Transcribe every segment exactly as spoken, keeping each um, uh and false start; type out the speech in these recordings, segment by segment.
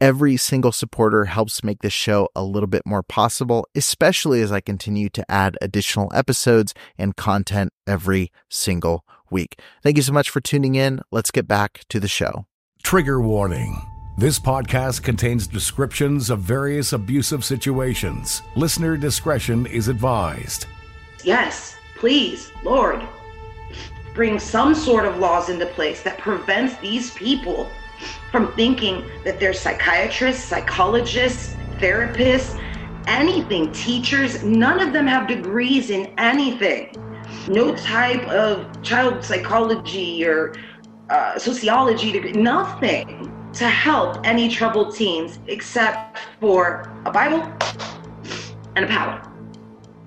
Every single supporter helps make this show a little bit more possible, especially as I continue to add additional episodes and content every single week. Thank you so much for tuning in. Let's get back to the show. Trigger warning. This podcast contains descriptions of various abusive situations. Listener discretion is advised. Yes, please, Lord, bring some sort of laws into place that prevents these people from thinking that they're psychiatrists, psychologists, therapists, anything, teachers. None of them have degrees in anything. No type of child psychology or uh, sociology degree, nothing to help any troubled teens except for a Bible and a power.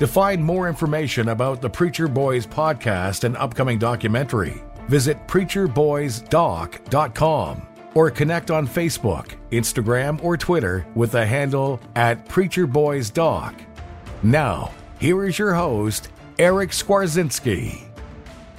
To find more information about the Preacher Boys podcast and upcoming documentary, visit preacher boys doc dot com or connect on Facebook, Instagram, or Twitter with the handle at PreacherBoysDoc. Now, here is your host, Eric Skwarzynski.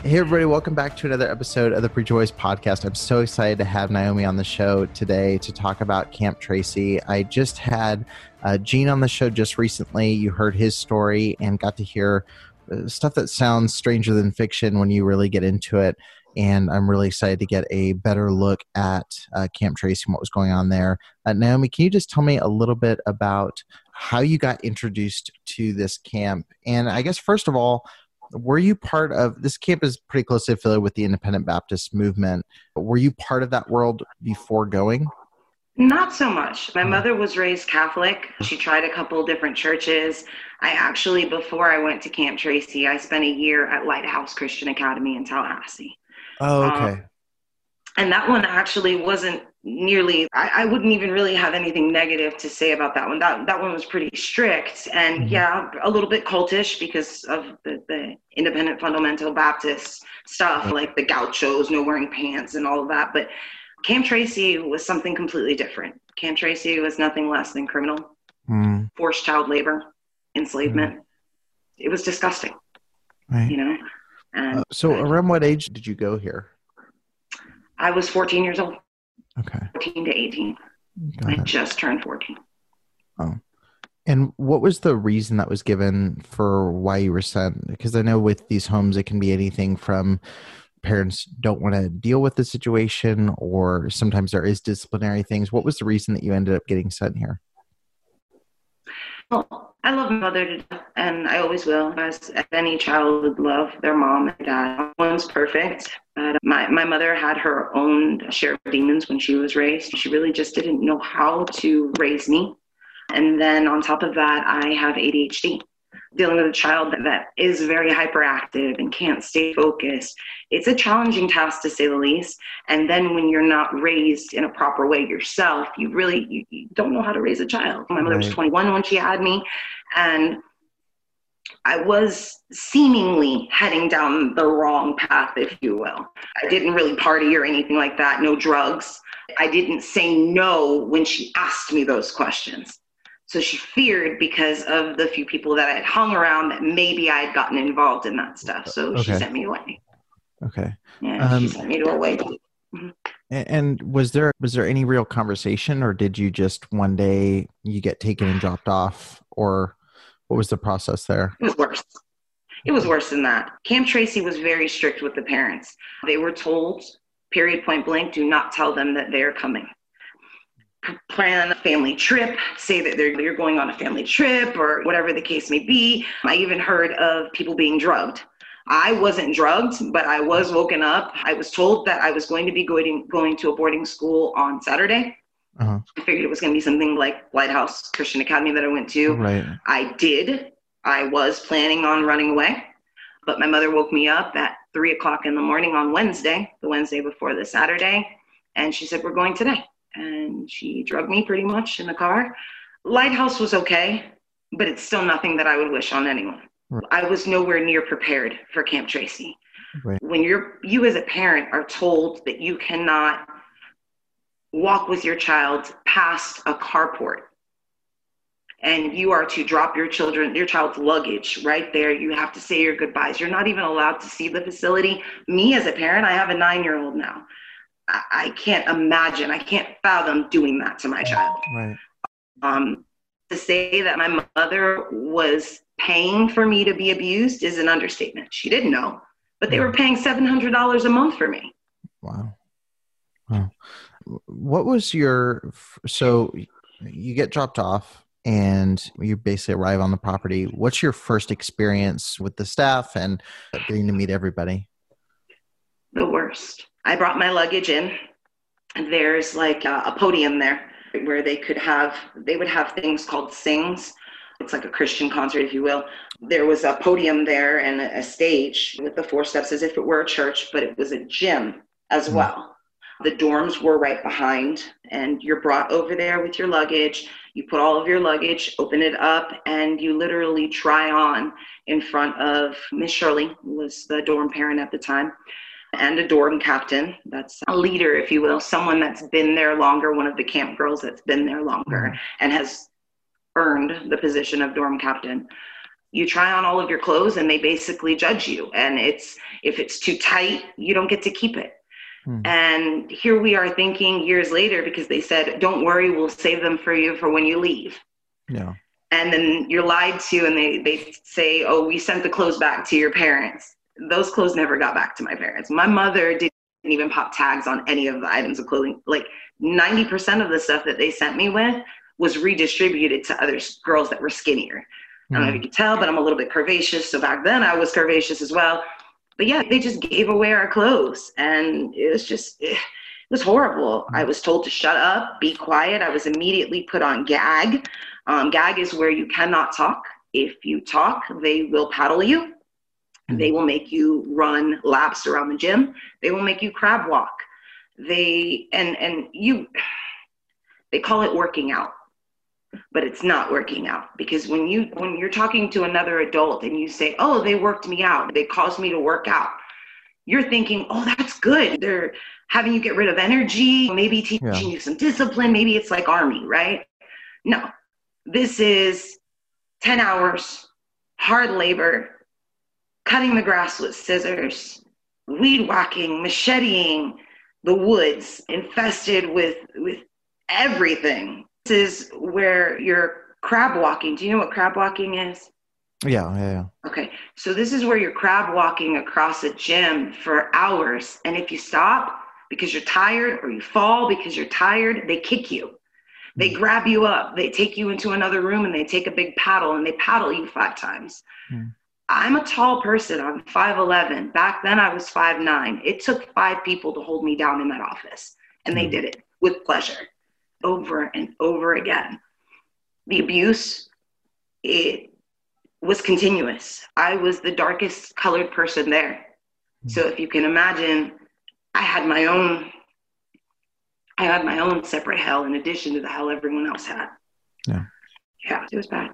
Hey everybody, welcome back to another episode of the Preacher Boys podcast. I'm so excited to have Naomi on the show today to talk about Camp Tracy. I just had uh, Gene on the show just recently. You heard his story and got to hear uh, stuff that sounds stranger than fiction when you really get into it. And I'm really excited to get a better look at uh, Camp Tracy and what was going on there. Uh, Naomi, can you just tell me a little bit about how you got introduced to this camp? And I guess first of all, were you part of, this camp is pretty closely affiliated with the Independent Baptist movement. Were you part of that world before going? Not so much. My mother was raised Catholic. She tried a couple different churches. I actually, before I went to Camp Tracy, I spent a year at Lighthouse Christian Academy in Tallahassee. Oh, okay. Um, and that one actually wasn't nearly, I, I wouldn't even really have anything negative to say about that one. That that one was pretty strict and mm-hmm. yeah, a little bit cultish because of the, the independent fundamental Baptist stuff, mm-hmm. like the gauchos, no wearing pants and all of that. But Camp Tracy was something completely different. Camp Tracy was nothing less than criminal, mm-hmm. forced child labor, enslavement. Mm-hmm. It was disgusting, right. you know? And, uh, so uh, around what age did you go here? I was fourteen years old. Okay. fourteen to eighteen. Got I it. Just turned fourteen. Oh. And what was the reason that was given for why you were sent? Because I know with these homes, it can be anything from parents don't want to deal with the situation, or sometimes there is disciplinary things. What was the reason that you ended up getting sent here? Well, I love my mother to death, and I always will. As any child would love their mom and dad. No one's perfect. But my, my mother had her own share of demons when she was raised. She really just didn't know how to raise me. And then on top of that, I have A D H D. Dealing with a child that, that is very hyperactive and can't stay focused, it's a challenging task to say the least. And then when you're not raised in a proper way yourself, you really you, you don't know how to raise a child. My mother right. was twenty-one when she had me, and I was seemingly heading down the wrong path, if you will. I didn't really party or anything like that, no drugs. I didn't say no when she asked me those questions. So she feared because of the few people that I had hung around that maybe I had gotten involved in that stuff. So okay. she sent me away. Okay. Yeah, um, she sent me away. Mm-hmm. And was there was there any real conversation, or did you just one day you get taken and dropped off, or What was the process there? It was worse. It was worse than that. Camp Tracy was very strict with the parents. They were told, period, point blank, do not tell them that they're coming. Plan a family trip, say that they're, you're going on a family trip or whatever the case may be. I even heard of people being drugged. I wasn't drugged, but I was woken up. I was told that I was going to be going, going to a boarding school on Saturday. Uh-huh. I figured it was going to be something like Lighthouse Christian Academy that I went to. Right. I did. I was planning on running away, but my mother woke me up at three o'clock in the morning on Wednesday, the Wednesday before the Saturday. And she said, we're going today. And she drugged me pretty much in the car. Lighthouse was okay, but it's still nothing that I would wish on anyone. Right. I was nowhere near prepared for Camp Tracy. Right. When you're, you as a parent are told that you cannot walk with your child past a carport and you are to drop your children, your child's luggage right there. You have to say your goodbyes. You're not even allowed to see the facility. Me as a parent, I have a nine-year-old now. I can't imagine, I can't fathom doing that to my child. Right. Um, to say that my mother was paying for me to be abused is an understatement. She didn't know, but they were paying seven hundred dollars a month for me. Wow. Wow. What was your, so you get dropped off and you basically arrive on the property. What's your first experience with the staff and getting to meet everybody? The worst. I brought my luggage in, and there's like a, a podium there where they could have, they would have things called sings. It's like a Christian concert, if you will. There was a podium there and a, a stage with the four steps as if it were a church, but it was a gym as well. The dorms were right behind, and you're brought over there with your luggage. You put all of your luggage, open it up, and you literally try on in front of Miss Shirley, who was the dorm parent at the time, and a dorm captain, that's a leader, if you will, someone that's been there longer, one of the camp girls that's been there longer and has earned the position of dorm captain. You try on all of your clothes and they basically judge you. And it's, if it's too tight, you don't get to keep it. Mm. And here we are thinking years later, because they said, don't worry, we'll save them for you for when you leave. Yeah. And then you're lied to and they, they say, oh, we sent the clothes back to your parents. Those clothes never got back to my parents. My mother didn't even pop tags on any of the items of clothing. Like ninety percent of the stuff that they sent me with was redistributed to other girls that were skinnier. Mm. I don't know if you can tell, but I'm a little bit curvaceous. So back then I was curvaceous as well. But yeah, they just gave away our clothes. And it was just, it was horrible. I was told to shut up, be quiet. I was immediately put on gag. Um, gag is where you cannot talk. If you talk, they will paddle you. They will make you run laps around the gym. They will make you crab walk. They, and, and you, they call it working out, but it's not working out because when you, when you're talking to another adult and you say, oh, they worked me out, they caused me to work out. You're thinking, oh, that's good. They're having you get rid of energy, maybe teaching yeah. you some discipline. Maybe it's like army, right? No, this is ten hours, hard labor, cutting the grass with scissors, weed whacking, macheting the woods, infested with with everything. This is where you're crab walking. Do you know what crab walking is? Yeah, yeah, yeah. Okay, so this is where you're crab walking across a gym for hours. And if you stop because you're tired or you fall because you're tired, they kick you. They grab you up. They take you into another room and they take a big paddle and they paddle you five times. Mm. I'm a tall person. I'm five eleven. Back then I was five nine. It took five people to hold me down in that office, and they did it with pleasure over and over again. The abuse, it was continuous. I was the darkest colored person there. So if you can imagine, I had my own, I had my own separate hell in addition to the hell everyone else had. Yeah. Yeah, it was bad.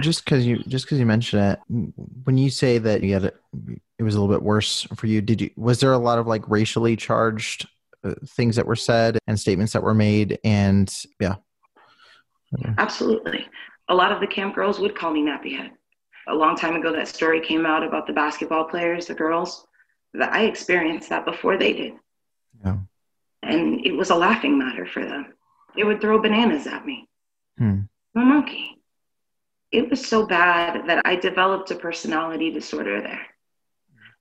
Just because you just because you mentioned it, when you say that you had a, it was a little bit worse for you. Did you was there a lot of like racially charged uh, things that were said and statements that were made? And yeah, absolutely. A lot of the camp girls would call me nappy head. A long time ago, that story came out about the basketball players, the girls. That I experienced that before they did, yeah. And it was a laughing matter for them. They would throw bananas at me. Hmm. I'm a monkey. it was so bad that I developed a personality disorder there.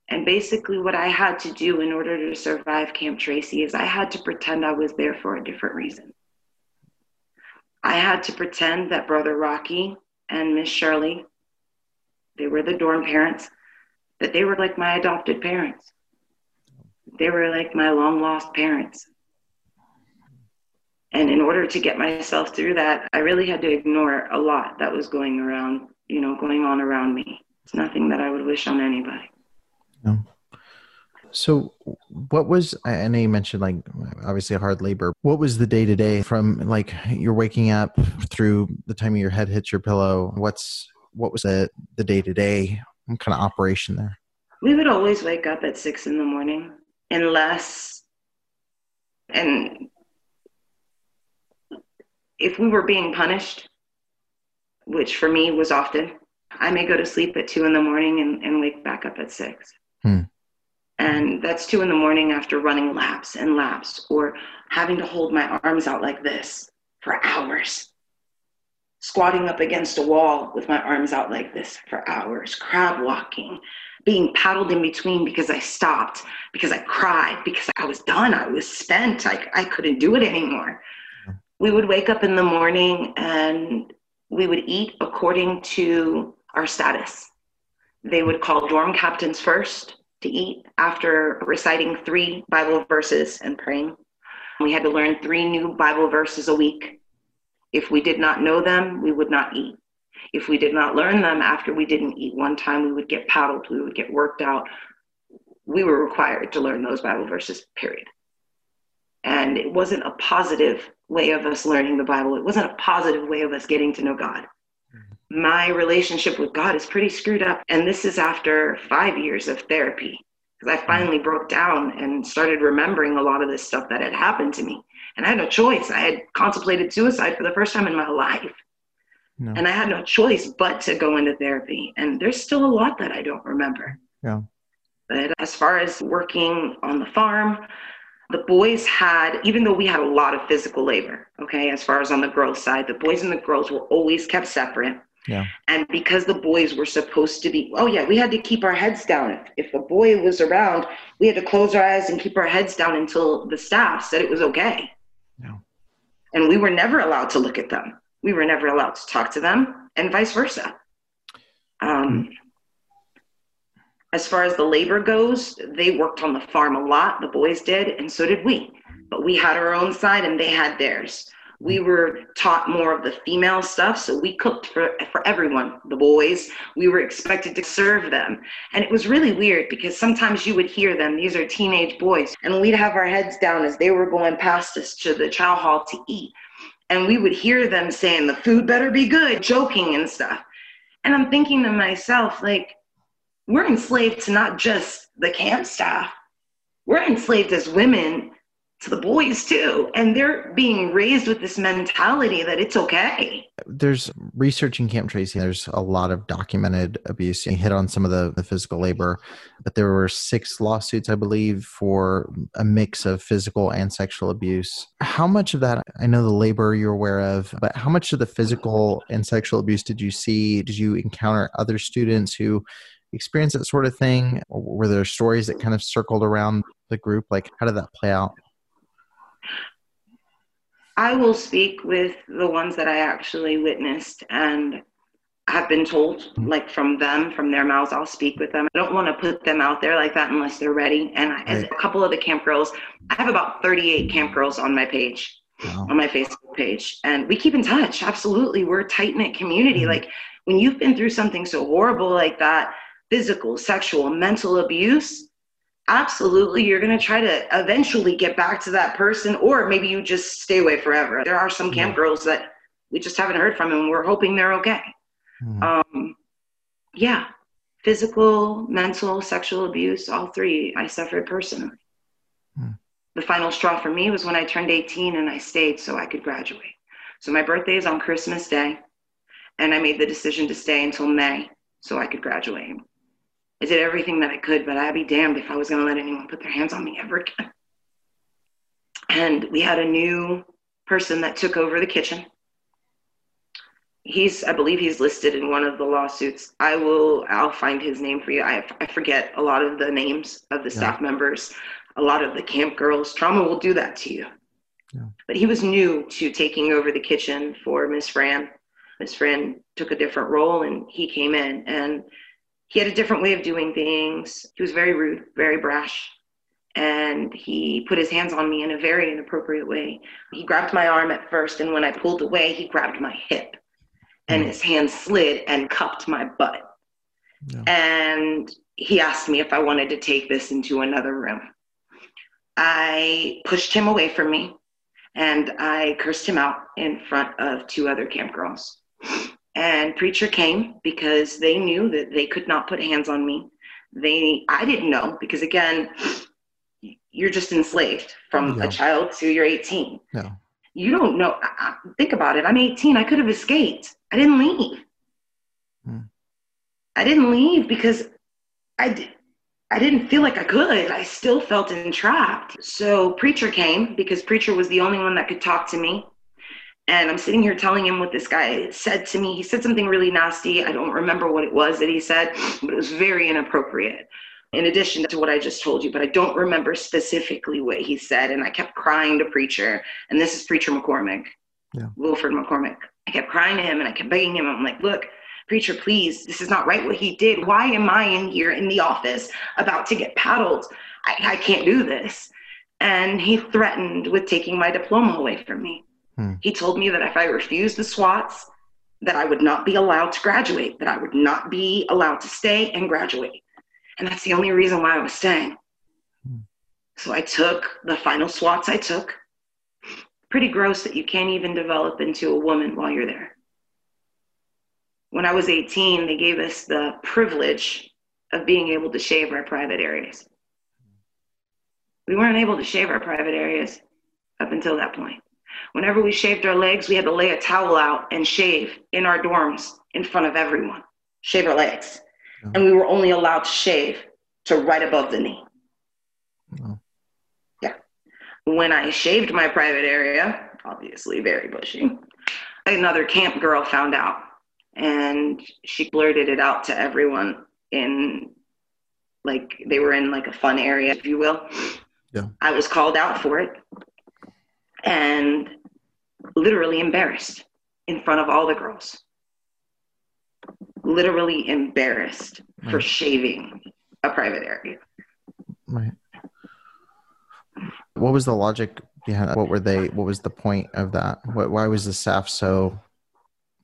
And basically what I had to do in order to survive Camp Tracy is I had to pretend I was there for a different reason. I had to pretend that Brother Rocky and Miss Shirley, they were the dorm parents, that they were like my adopted parents. They were like my long lost parents. And in order to get myself through that, I really had to ignore a lot that was going around, you know, going on around me. It's nothing that I would wish on anybody. No. So what was, I know you mentioned like obviously hard labor. What was the day to day from like you're waking up through the time your head hits your pillow? What's, what was the the day to day kind of operation there? We would always wake up at six in the morning unless, and if we were being punished, which for me was often, I may go to sleep at two in the morning and, and wake back up at six. Hmm. And that's two in the morning after running laps and laps or having to hold my arms out like this for hours. Squatting up against a wall with my arms out like this for hours. Crab walking. Being paddled in between because I stopped. Because I cried. Because I was done. I was spent. I, I couldn't do it anymore. Hmm. We would wake up in the morning and we would eat according to our status. They would call dorm captains first to eat after reciting three Bible verses and praying. We had to learn three new Bible verses a week. If we did not know them, we would not eat. If we did not learn them after we didn't eat one time, we would get paddled, we would get worked out. We were required to learn those Bible verses, period. And it wasn't a positive way of us learning the Bible. It wasn't a positive way of us getting to know God. My relationship with God is pretty screwed up. And this is after five years of therapy, because I finally broke down and started remembering a lot of this stuff that had happened to me. And I had no choice. I had contemplated suicide for the first time in my life. No. And I had no choice but to go into therapy. And there's still a lot that I don't remember. Yeah. But as far as working on the farm, the boys had, even though we had a lot of physical labor, okay, as far as on the girls' side, the boys and the girls were always kept separate. Yeah. And because the boys were supposed to be, oh yeah, we had to keep our heads down. If, if a boy was around, we had to close our eyes and keep our heads down until the staff said it was okay. No. And we were never allowed to look at them. We were never allowed to talk to them, and vice versa. Um, mm. As far as the labor goes, they worked on the farm a lot. The boys did, and so did we. But we had our own side, and they had theirs. We were taught more of the female stuff, so we cooked for, for everyone, the boys. We were expected to serve them. And it was really weird because sometimes you would hear them, these are teenage boys, and we'd have our heads down as they were going past us to the chow hall to eat. And we would hear them saying, the food better be good, joking and stuff. And I'm thinking to myself, like, we're enslaved to not just the camp staff. We're enslaved as women to the boys too. And they're being raised with this mentality that it's okay. There's research in Camp Tracy. There's a lot of documented abuse. You hit on some of the, the physical labor, but there were six lawsuits, I believe, for a mix of physical and sexual abuse. How much of that, I know the labor you're aware of, but how much of the physical and sexual abuse did you see? Did you encounter other students who experience that sort of thing? Or were there stories that kind of circled around the group? Like, how did that play out? I will speak with the ones that I actually witnessed and have been told, like from them, from their mouths, I'll speak with them. I don't want to put them out there like that unless they're ready. And right. As a couple of the camp girls, I have about thirty-eight camp girls on my page, wow. on my Facebook page. And we keep in touch. Absolutely. We're a tight-knit community. Mm-hmm. Like when you've been through something so horrible like that, physical, sexual, mental abuse, absolutely, you're going to try to eventually get back to that person, or maybe you just stay away forever. There are some camp girls that we just haven't heard from, and we're hoping they're okay. Mm-hmm. Um, yeah, physical, mental, sexual abuse, all three I suffered personally. Mm-hmm. The final straw for me was when I turned eighteen and I stayed so I could graduate. So my birthday is on Christmas Day, and I made the decision to stay until May so I could graduate. I did everything that I could, but I'd be damned if I was going to let anyone put their hands on me ever again. And we had a new person that took over the kitchen. he's, I believe he's listed in one of the lawsuits. I will, I'll find his name for you. I, I forget a lot of the names of the yeah. staff members, a lot of the camp girls. Trauma will do that to you. Yeah. But he was new to taking over the kitchen for Miss Fran. Miss Fran took a different role, and he came in, and he had a different way of doing things. He was very rude, very brash, and he put his hands on me in a very inappropriate way. He grabbed my arm at first, and when I pulled away, he grabbed my hip, and his hand slid and cupped my butt. No. And he asked me if I wanted to take this into another room. I pushed him away from me, and I cursed him out in front of two other camp girls. And Preacher came because they knew that they could not put hands on me. They, I didn't know, because again, you're just enslaved from yeah. a child to you're eighteen. Yeah. You don't know. I, I, think about it. I'm eighteen. I could have escaped. I didn't leave. Hmm. I didn't leave because I, di- I didn't feel like I could. I still felt entrapped. So Preacher came because Preacher was the only one that could talk to me. And I'm sitting here telling him what this guy said to me. He said something really nasty. I don't remember what it was that he said, but it was very inappropriate, in addition to what I just told you. But I don't remember specifically what he said. And I kept crying to Preacher. And this is Preacher McCormick, yeah. Wilfred McCormick. I kept crying to him, and I kept begging him. I'm like, look, Preacher, please, this is not right what he did. Why am I in here in the office about to get paddled? I, I can't do this. And he threatened with taking my diploma away from me. Hmm. He told me that if I refused the SWATs, that I would not be allowed to graduate, that I would not be allowed to stay and graduate. And that's the only reason why I was staying. Hmm. So I took the final SWATs I took. Pretty gross that you can't even develop into a woman while you're there. When I was eighteen, they gave us the privilege of being able to shave our private areas. We weren't able to shave our private areas up until that point. Whenever we shaved our legs, we had to lay a towel out and shave in our dorms in front of everyone, shave our legs. Oh. And we were only allowed to shave to right above the knee. Oh. Yeah. When I shaved my private area, obviously very bushy, another camp girl found out. And she blurted it out to everyone in, like, they were in, like, a fun area, if you will. Yeah. I was called out for it and literally embarrassed in front of all the girls. Literally embarrassed right. for shaving a private area. Right. What was the logic behind that? What were they, what was the point of that? What, why was the staff so...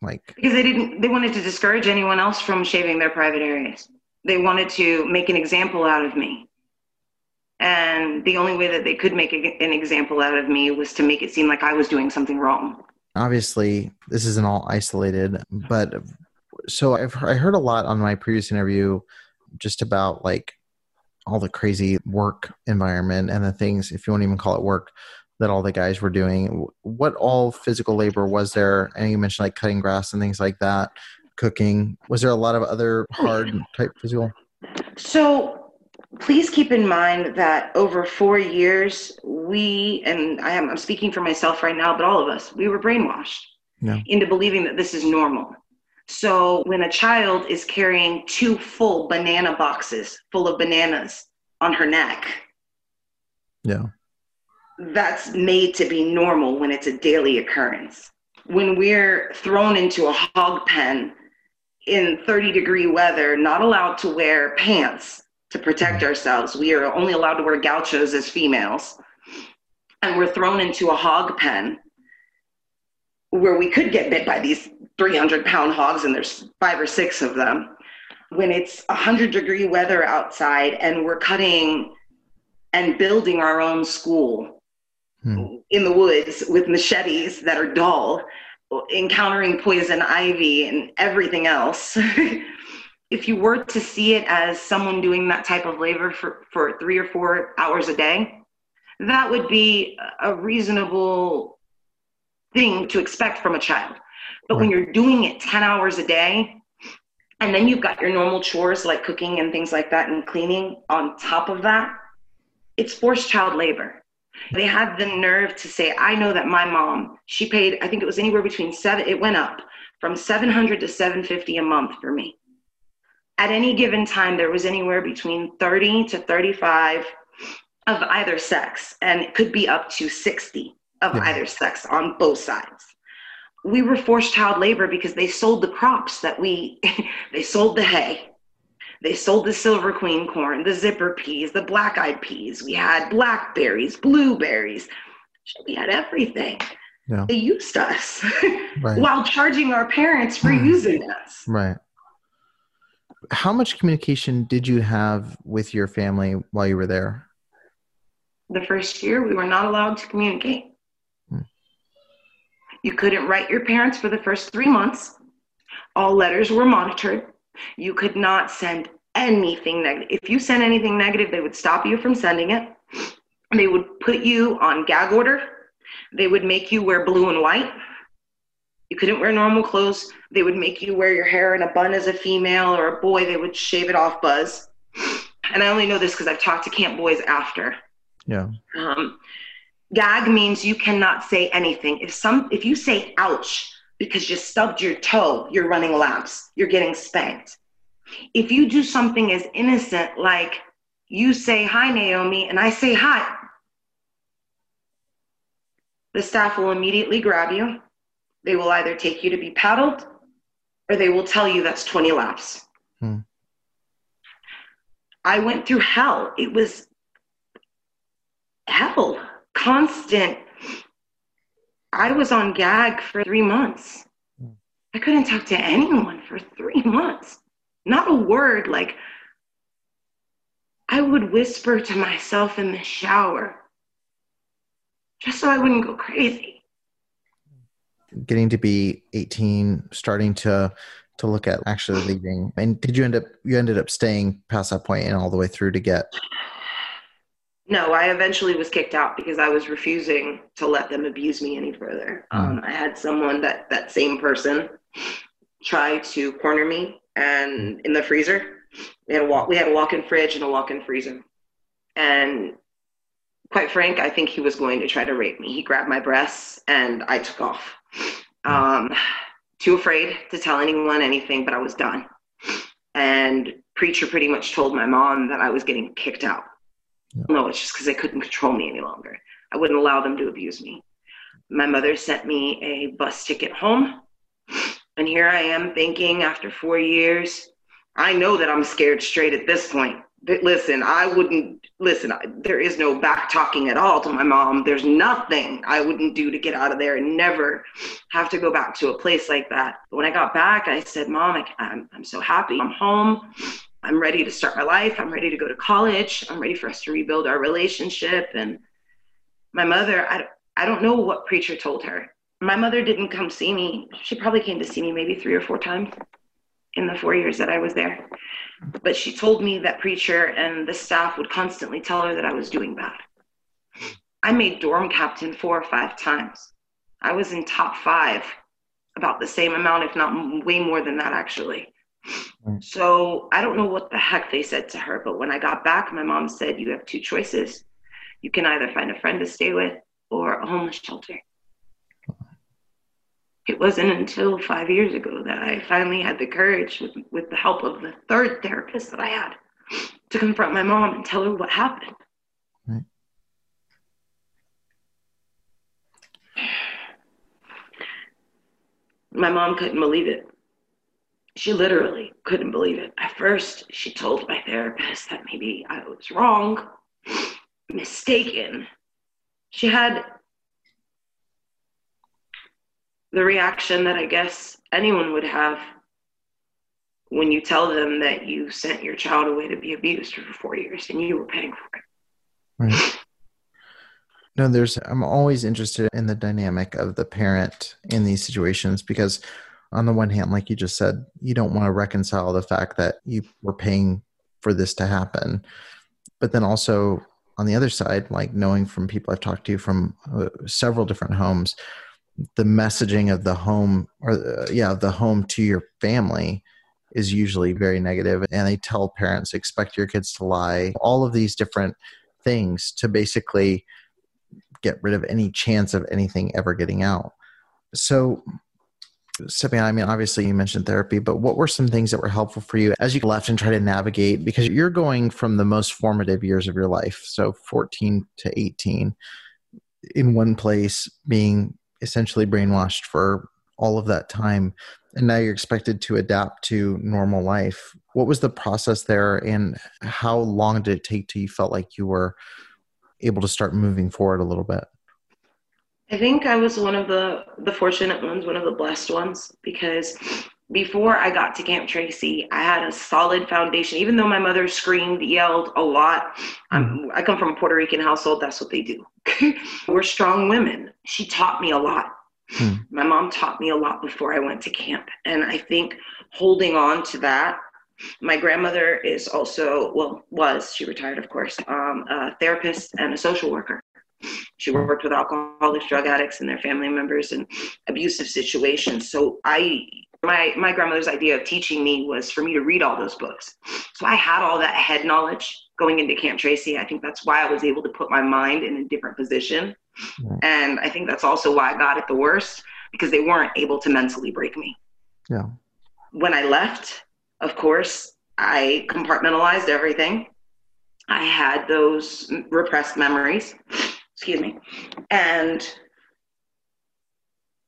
Like, because they didn't, they wanted to discourage anyone else from shaving their private areas. They wanted to make an example out of me. And the only way that they could make a, an example out of me was to make it seem like I was doing something wrong. Obviously, this isn't all isolated, but so I've, I heard a lot on my previous interview just about like all the crazy work environment and the things, if you want to even call it work, that all the guys were doing. What all physical labor was there? And you mentioned like cutting grass and things like that, cooking. Was there a lot of other hard type physical? So please keep in mind that over four years, we, and I am, I'm speaking for myself right now, but all of us, we were brainwashed yeah. into believing that this is normal. So when a child is carrying two full banana boxes full of bananas on her neck. Yeah. That's made to be normal when it's a daily occurrence. When we're thrown into a hog pen in thirty degree weather, not allowed to wear pants to protect ourselves. We are only allowed to wear gauchos as females. And we're thrown into a hog pen where we could get bit by these three hundred pound hogs, and there's five or six of them. When it's one hundred degree weather outside and we're cutting and building our own school Hmm. in the woods with machetes that are dull, encountering poison ivy and everything else. If you were to see it as someone doing that type of labor for, for three or four hours a day, that would be a reasonable thing to expect from a child. But Right. when you're doing it ten hours a day, and then you've got your normal chores like cooking and things like that and cleaning on top of that, it's forced child labor. They had the nerve to say, I know that my mom, she paid, I think it was anywhere between seven, it went up from seven hundred to seven fifty a month for me. At any given time, there was anywhere between thirty to thirty-five of either sex, and it could be up to sixty of yeah. either sex on both sides. We were forced child labor because they sold the crops that we, they sold the hay, they sold the silver queen corn, the zipper peas, the black-eyed peas. We had blackberries, blueberries. We had everything. Yeah. They used us right. while charging our parents for mm. using us. Right. How much communication did you have with your family while you were there? The first year, we were not allowed to communicate. Hmm. You couldn't write your parents for the first three months. All letters were monitored. You could not send anything negative. If you sent anything negative, they would stop you from sending it. They would put you on gag order. They would make you wear blue and white. You couldn't wear normal clothes. They would make you wear your hair in a bun as a female or a boy. They would shave it off buzz. And I only know this because I've talked to Camp Boys after. Yeah. Um, gag means you cannot say anything. If some, if you say ouch because you stubbed your toe, you're running laps. You're getting spanked. If you do something as innocent, like you say, hi, Naomi, and I say, hi, the staff will immediately grab you. They will either take you to be paddled or they will tell you that's twenty laps. Hmm. I went through hell. It was hell, constant. I was on gag for three months. Hmm. I couldn't talk to anyone for three months. Not a word. Like, I would whisper to myself in the shower, just so I wouldn't go crazy. Getting to be eighteen, starting to to look at actually leaving. And did you end up, you ended up staying past that point and all the way through to get? No, I eventually was kicked out because I was refusing to let them abuse me any further. Um, um, I had someone, that, that same person, try to corner me and in the freezer. We had a walk, we had a walk-in fridge and a walk-in freezer. And quite frank, I think he was going to try to rape me. He grabbed my breasts and I took off. Um, too afraid to tell anyone anything, but I was done. And Preacher pretty much told my mom that I was getting kicked out. Yeah. No, it's just because they couldn't control me any longer. I wouldn't allow them to abuse me. My mother sent me a bus ticket home. And here I am thinking after four years, I know that I'm scared straight at this point. But listen, I wouldn't, listen, I, there is no back talking at all to my mom. There's nothing I wouldn't do to get out of there and never have to go back to a place like that. But when I got back, I said, Mom, I, I'm, I'm so happy. I'm home. I'm ready to start my life. I'm ready to go to college. I'm ready for us to rebuild our relationship. And my mother, I, I don't know what Preacher told her. My mother didn't come see me. She probably came to see me maybe three or four times in the four years that I was there. But she told me that Preacher and the staff would constantly tell her that I was doing bad. I made dorm captain four or five times. I was in top five about the same amount, if not way more than that, actually. So I don't know what the heck they said to her, but when I got back, my mom said, you have two choices. You can either find a friend to stay with or a homeless shelter. It wasn't until five years ago that I finally had the courage, with, with the help of the third therapist that I had, to confront my mom and tell her what happened. Right. My mom couldn't believe it. She literally couldn't believe it. At first, she told my therapist that maybe I was wrong, mistaken. She had the reaction that I guess anyone would have when you tell them that you sent your child away to be abused for four years and you were paying for it. Right. No, there's, I'm always interested in the dynamic of the parent in these situations, because on the one hand, like you just said, you don't want to reconcile the fact that you were paying for this to happen. But then also on the other side, like knowing from people I've talked to from uh, several different homes, the messaging of the home or uh, yeah, the home to your family is usually very negative. And they tell parents, expect your kids to lie, all of these different things to basically get rid of any chance of anything ever getting out. So Stepping on, I mean, obviously you mentioned therapy, but what were some things that were helpful for you as you left and tried to navigate? Because you're going from the most formative years of your life, so fourteen to eighteen, in one place, being essentially brainwashed for all of that time. And now you're expected to adapt to normal life. What was the process there, and how long did it take till you felt like you were able to start moving forward a little bit? I think I was one of the, the fortunate ones, one of the blessed ones, because before I got to Camp Tracy, I had a solid foundation. Even though my mother screamed, yelled a lot, um, I come from a Puerto Rican household. That's what they do. We're strong women. She taught me a lot. Hmm. My mom taught me a lot before I went to camp. And I think holding on to that. My grandmother is also, well, was, she retired, of course, um, a therapist and a social worker. She worked with alcoholics, drug addicts, and their family members in abusive situations. So I, my my grandmother's idea of teaching me was for me to read all those books. So I had all that head knowledge going into Camp Tracy. I think that's why I was able to put my mind in a different position. Yeah. And I think that's also why I got it the worst, because they weren't able to mentally break me. Yeah. When I left, of course, I compartmentalized everything. I had those repressed memories. Excuse me. And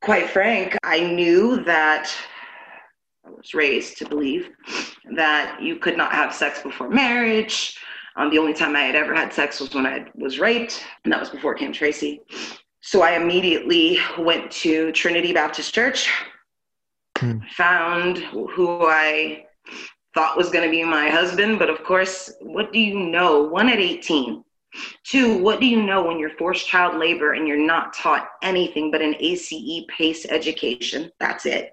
quite frank, I knew that I was raised to believe that you could not have sex before marriage. Um, the only time I had ever had sex was when I was raped, and that was before Camp Tracy. So I immediately went to Trinity Baptist Church, hmm. found who I thought was going to be my husband. But of course, what do you know? One, at eighteen. Two, what do you know when you're forced child labor and you're not taught anything but an A C E pace education? That's it.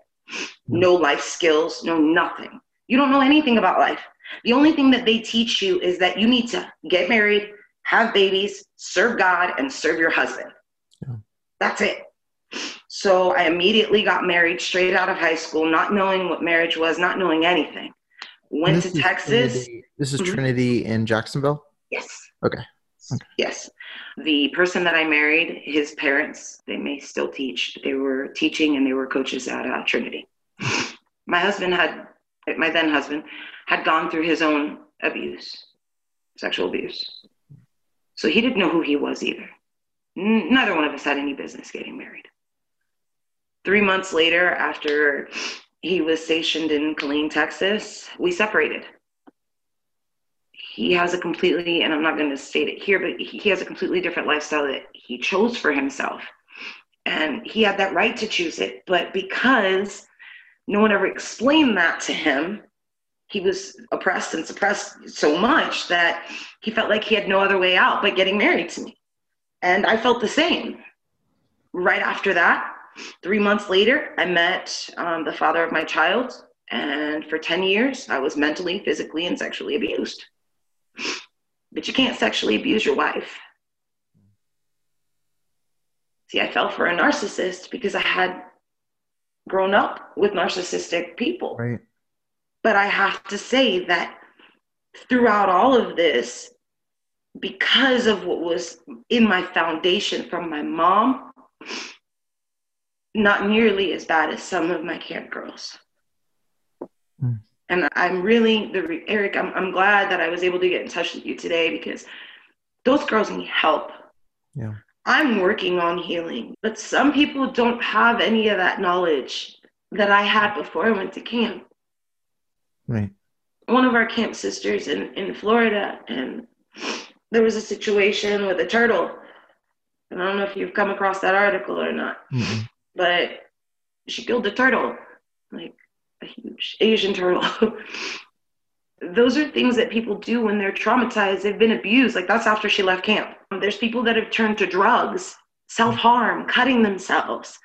No life skills, no nothing. You don't know anything about life. The only thing that they teach you is that you need to get married, have babies, serve God, and serve your husband. Yeah. That's it. So I immediately got married straight out of high school, not knowing what marriage was, not knowing anything. Went to Texas. Trinity. This is mm-hmm. Trinity in Jacksonville? Yes. Okay. Okay. Yes. The person that I married, his parents, they may still teach. They were teaching and they were coaches at uh, Trinity. My husband had, my then husband, had gone through his own abuse, sexual abuse. So he didn't know who he was either. N- neither one of us had any business getting married. Three months later, after he was stationed in Killeen, Texas, we separated. He has a completely, and I'm not going to state it here, but he has a completely different lifestyle that he chose for himself. And he had that right to choose it. But because no one ever explained that to him, he was oppressed and suppressed so much that he felt like he had no other way out but getting married to me. And I felt the same. Right after that, three months later, I met um, the father of my child. And for ten years, I was mentally, physically, and sexually abused. But you can't sexually abuse your wife. See, I fell for a narcissist because I had grown up with narcissistic people. Right. But I have to say that throughout all of this, because of what was in my foundation from my mom, not nearly as bad as some of my camp girls. Mm. And I'm really, the Eric, I'm, I'm glad that I was able to get in touch with you today, because those girls need help. Yeah. I'm working on healing, but some people don't have any of that knowledge that I had before I went to camp. Right. One of our camp sisters in, in Florida, and there was a situation with a turtle. And I don't know if you've come across that article or not, mm-hmm. but she killed the turtle. Like, a huge Asian turtle. Those are things that people do when they're traumatized. They've been abused. Like, that's after she left camp. There's people that have turned to drugs, self-harm, cutting themselves.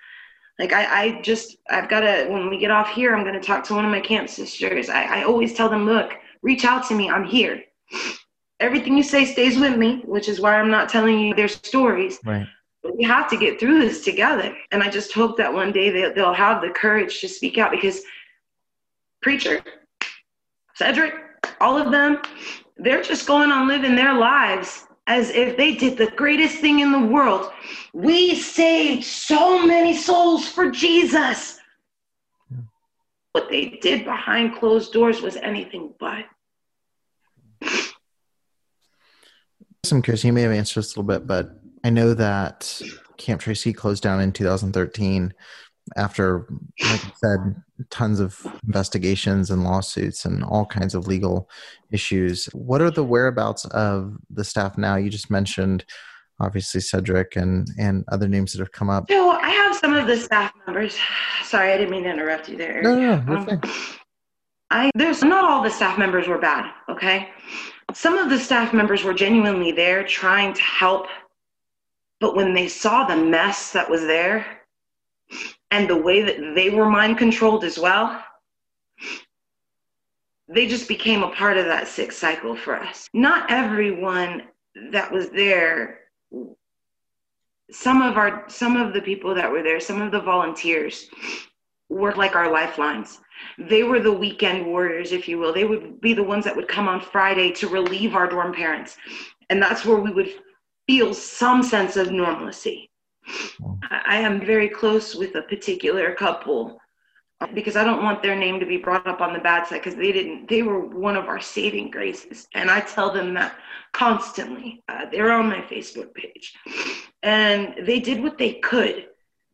Like, I, I just, I've got to, when we get off here, I'm going to talk to one of my camp sisters. I, I always tell them, look, reach out to me. I'm here. Everything you say stays with me, which is why I'm not telling you their stories. Right. But we have to get through this together. And I just hope that one day they, they'll have the courage to speak out, because Preacher, Cedric, all of them, they're just going on living their lives as if they did the greatest thing in the world. We saved so many souls for Jesus. What they did behind closed doors was anything but. I'm curious, you may have answered this a little bit, but I know that Camp Tracy closed down in two thousand thirteen after, like I said, tons of investigations and lawsuits and all kinds of legal issues. What are the whereabouts of the staff now? You just mentioned, obviously, Cedric and, and other names that have come up. So I have some of the staff members. Sorry, I didn't mean to interrupt you there. No, no, no um, I there's not all the staff members were bad, okay? Some of the staff members were genuinely there trying to help, but when they saw the mess that was there and the way that they were mind controlled as well, they just became a part of that sick cycle for us. Not everyone that was there, some of our, some of the people that were there, some of the volunteers were like our lifelines. They were the weekend warriors, if you will. They would be the ones that would come on Friday to relieve our dorm parents. And that's where we would feel some sense of normalcy. I am very close with a particular couple because I don't want their name to be brought up on the bad side, because they didn't, they were one of our saving graces. And I tell them that constantly. Uh, they're on my Facebook page. And they did what they could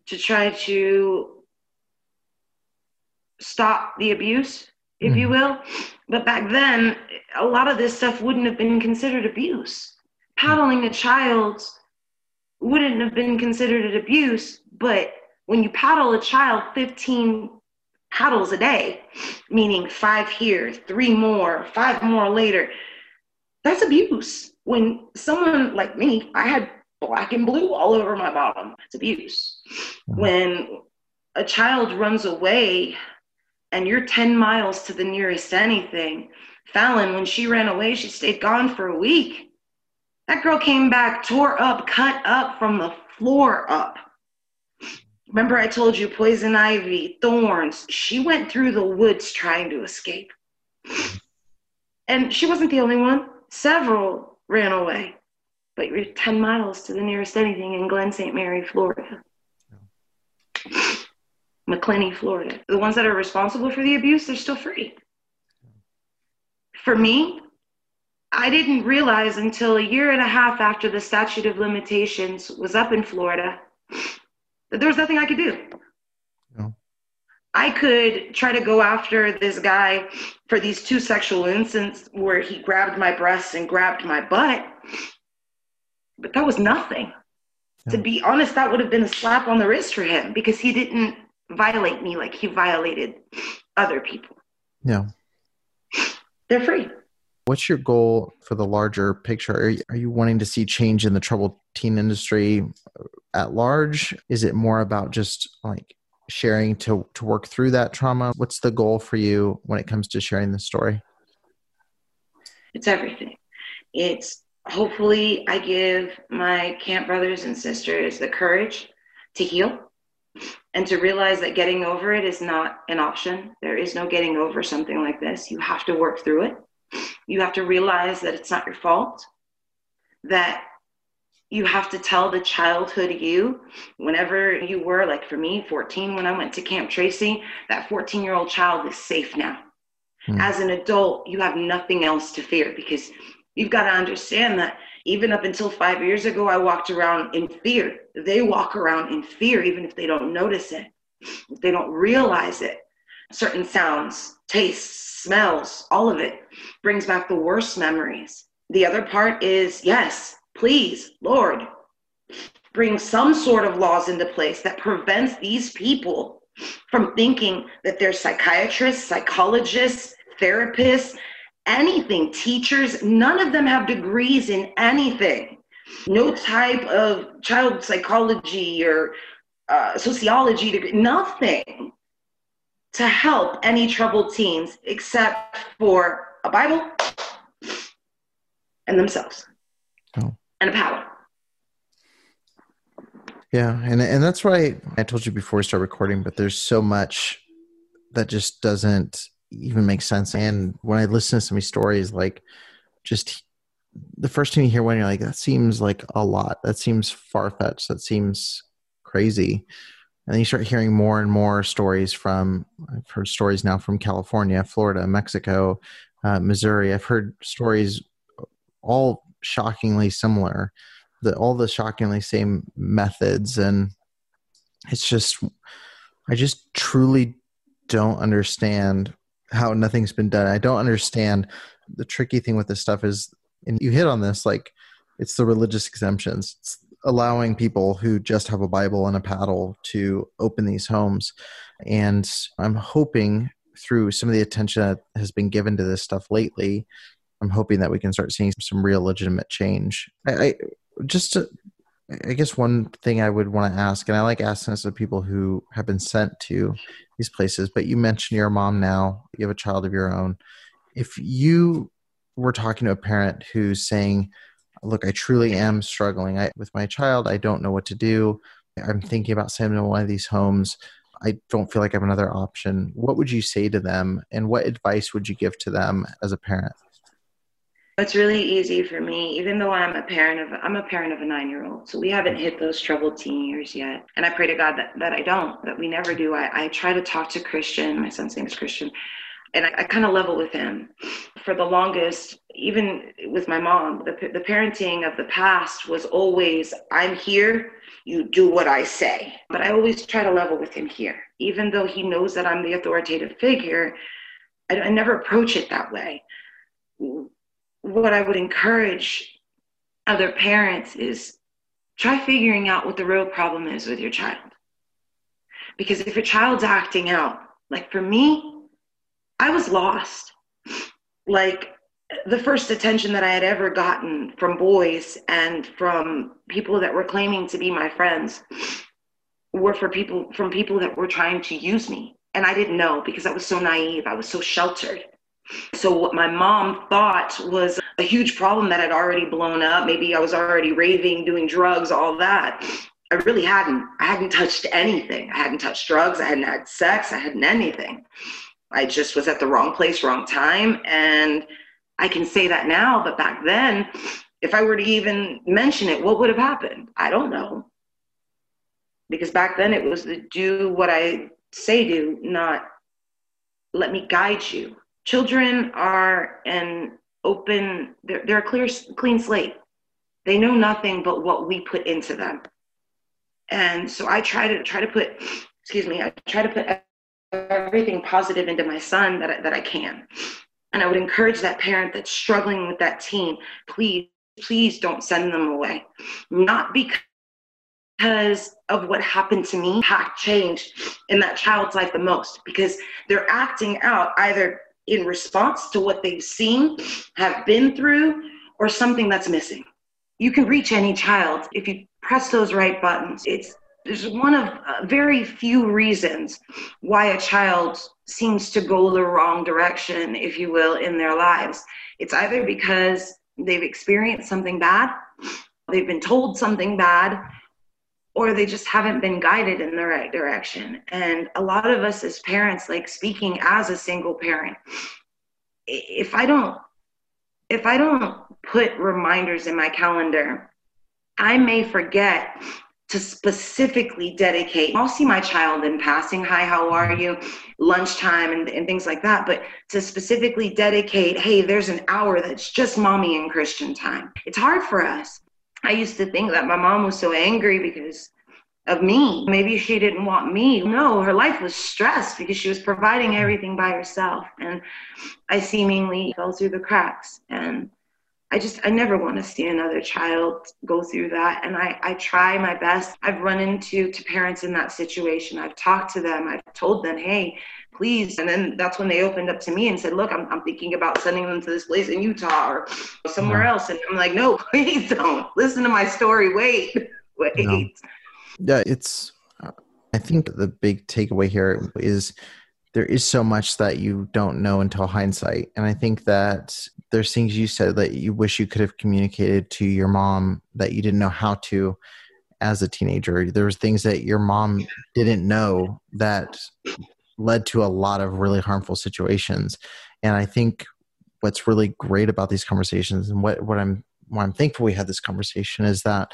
to try to stop the abuse, if mm-hmm. you will. But back then, a lot of this stuff wouldn't have been considered abuse. Paddling a child wouldn't have been considered an abuse, but when you paddle a child fifteen paddles a day, meaning five here, three more, five more later, that's abuse. When someone like me, I had black and blue all over my bottom. It's abuse. Mm-hmm. When a child runs away, and you're ten miles to the nearest anything. Fallon, when she ran away, she stayed gone for a week. That girl came back, tore up, cut up from the floor up. Remember I told you, poison ivy, thorns. She went through the woods trying to escape. And she wasn't the only one. Several ran away. But you're ten miles to the nearest anything in Glen Saint Mary, Florida. Yeah. McClenny, Florida. The ones that are responsible for the abuse, they're still free. For me, I didn't realize until a year and a half after the statute of limitations was up in Florida that there was nothing I could do. No. I could try to go after this guy for these two sexual incidents where he grabbed my breasts and grabbed my butt, but that was nothing. No. To be honest, that would have been a slap on the wrist for him because he didn't violate me like he violated other people. Yeah. They're free. What's your goal for the larger picture? Are you, are you wanting to see change in the troubled teen industry at large? Is it more about just like sharing to, to work through that trauma? What's the goal for you when it comes to sharing the story? It's everything. It's hopefully I give my camp brothers and sisters the courage to heal. And to realize that getting over it is not an option. There is no getting over something like this. You have to work through it. You have to realize that it's not your fault. That you have to tell the childhood you, whenever you were, like for me, fourteen, when I went to Camp Tracy, that fourteen-year-old child is safe now. Mm. As an adult, you have nothing else to fear because you've got to understand that even up until five years ago, I walked around in fear. They walk around in fear, even if they don't notice it, if they don't realize it. Certain sounds, tastes, smells, all of it brings back the worst memories. The other part is, yes, please, Lord, bring some sort of laws into place that prevents these people from thinking that they're psychiatrists, psychologists, therapists, anything, teachers, none of them have degrees in anything. No type of child psychology or uh, sociology degree, nothing to help any troubled teens except for a Bible and themselves oh. and a power. Yeah, and and that's why I told you before we start recording, but there's so much that just doesn't even make sense. And when I listen to some of these stories, like just the first thing you hear when you're like, that seems like a lot, that seems far-fetched, that seems crazy. And then you start hearing more and more stories from, I've heard stories now from California, Florida, Mexico, uh, Missouri. I've heard stories all shockingly similar, the, all the shockingly same methods. And it's just, I just truly don't understand how nothing's been done. I don't understand. The tricky thing with this stuff is, and you hit on this, like it's the religious exemptions. It's allowing people who just have a Bible and a paddle to open these homes. And I'm hoping through some of the attention that has been given to this stuff lately, I'm hoping that we can start seeing some real legitimate change. I, I just, to, I guess one thing I would want to ask, and I like asking this of people who have been sent to these places, but you mentioned you're a mom now, you have a child of your own. If you were talking to a parent who's saying, look, I truly am struggling I, with my child. I don't know what to do. I'm thinking about sending them to one of these homes. I don't feel like I have another option. What would you say to them? And what advice would you give to them as a parent? It's really easy for me, even though I'm a parent of, I'm a parent of a nine-year-old. So we haven't hit those troubled teen years yet. And I pray to God that, that I don't, that we never do. I, I try to talk to Christian. My son's name is Christian. And I, I kind of level with him. For the longest, even with my mom, the, the parenting of the past was always, I'm here, you do what I say. But I always try to level with him here. Even though he knows that I'm the authoritative figure, I, I never approach it that way. What I would encourage other parents is try figuring out what the real problem is with your child. Because if your child's acting out, like for me, I was lost. Like the first attention that I had ever gotten from boys and from people that were claiming to be my friends were for people from people that were trying to use me. And I didn't know because I was so naive. I was so sheltered. So what my mom thought was a huge problem that had already blown up. Maybe I was already raving, doing drugs, all that. I really hadn't. I hadn't touched anything. I hadn't touched drugs. I hadn't had sex. I hadn't anything. I just was at the wrong place, wrong time. And I can say that now, but back then, if I were to even mention it, what would have happened? I don't know. Because back then it was the do what I say do, not let me guide you. Children are an open, they're, they're a clear, clean slate. They know nothing but what we put into them. And so I try to try to put, excuse me, I try to put everything positive into my son that I, that I can. And I would encourage that parent that's struggling with that teen, please, please don't send them away. Not because of what happened to me, impact changed in that child's life the most, because they're acting out either in response to what they've seen, have been through, or something that's missing. You can reach any child if you press those right buttons. It's There's one of uh, very few reasons why a child seems to go the wrong direction, if you will, in their lives. It's either because they've experienced something bad, they've been told something bad, or they just haven't been guided in the right direction. And a lot of us as parents, like speaking as a single parent, if I don't, if I don't put reminders in my calendar, I may forget to specifically dedicate. I'll see my child in passing, hi, how are you, lunchtime and, and things like that, but to specifically dedicate, hey, there's an hour that's just mommy and Christian time. It's hard for us. I used to think that my mom was so angry because of me. Maybe she didn't want me. No, her life was stressed because she was providing everything by herself. And I seemingly fell through the cracks. And I just, I never want to see another child go through that. And I, I try my best. I've run into to parents in that situation. I've talked to them. I've told them, hey, please. And then that's when they opened up to me and said, look, I'm, I'm thinking about sending them to this place in Utah or somewhere else. And I'm like, no, please don't. Listen to my story. Wait, wait. No. Yeah, it's, I think the big takeaway here is there is so much that you don't know until hindsight. And I think that there's things you said that you wish you could have communicated to your mom that you didn't know how to as a teenager. There was things that your mom didn't know that led to a lot of really harmful situations. And I think what's really great about these conversations and what, what I'm, why I'm thankful we had this conversation is that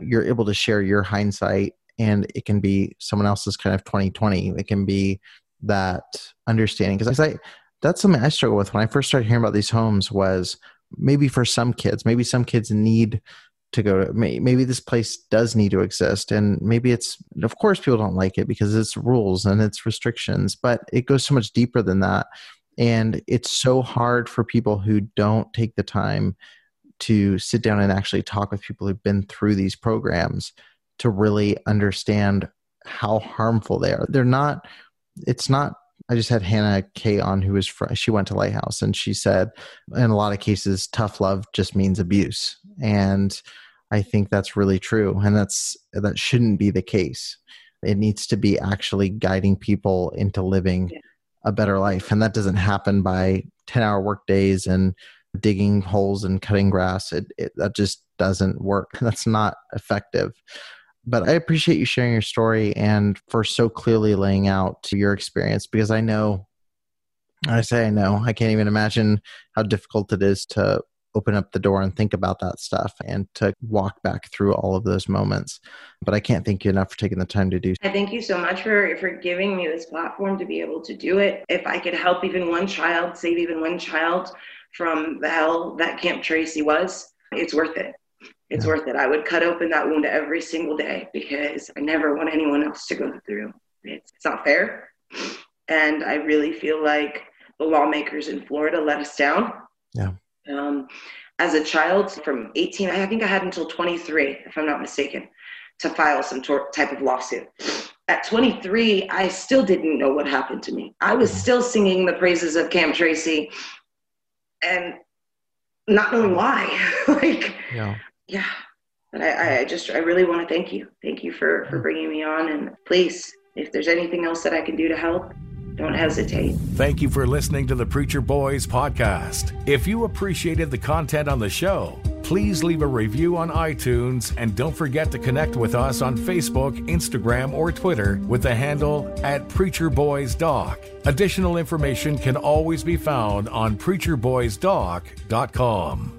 you're able to share your hindsight and it can be someone else's kind of twenty twenty. It can be that understanding. Because I that's something I struggle with when I first started hearing about these homes was maybe for some kids, maybe some kids need to go to, maybe this place does need to exist. And maybe it's, of course, people don't like it because it's rules and it's restrictions, but it goes so much deeper than that. And it's so hard for people who don't take the time to sit down and actually talk with people who've been through these programs to really understand how harmful they are. They're not, it's not, I just had Hannah Kay on, who was, fr- she went to Lighthouse, and she said, in a lot of cases, tough love just means abuse. And I think that's really true. And that's, that shouldn't be the case. It needs to be actually guiding people into living yeah. a better life. And that doesn't happen by ten hour work days and digging holes and cutting grass. It, it that just doesn't work. That's not effective. But I appreciate you sharing your story and for so clearly laying out your experience, because I know, I say I know, I can't even imagine how difficult it is to open up the door and think about that stuff and to walk back through all of those moments. But I can't thank you enough for taking the time to do. I thank you so much for, for giving me this platform to be able to do it. If I could help even one child, save even one child from the hell that Camp Tracy was, it's worth it. It's worth it. I would cut open that wound every single day because I never want anyone else to go through. It's, it's not fair. And I really feel like the lawmakers in Florida let us down. Yeah. Um, as a child from eighteen, I think I had until twenty-three, if I'm not mistaken, to file some tor- type of lawsuit. At twenty-three, I still didn't know what happened to me. I was still singing the praises of Camp Tracy and not knowing why. like, yeah. Yeah, but I, I just, I really want to thank you. Thank you for, for bringing me on. And please, if there's anything else that I can do to help, don't hesitate. Thank you for listening to the Preacher Boys podcast. If you appreciated the content on the show, please leave a review on iTunes, and don't forget to connect with us on Facebook, Instagram, or Twitter with the handle at PreacherBoysDoc. Additional information can always be found on Preacher Boys Doc dot com.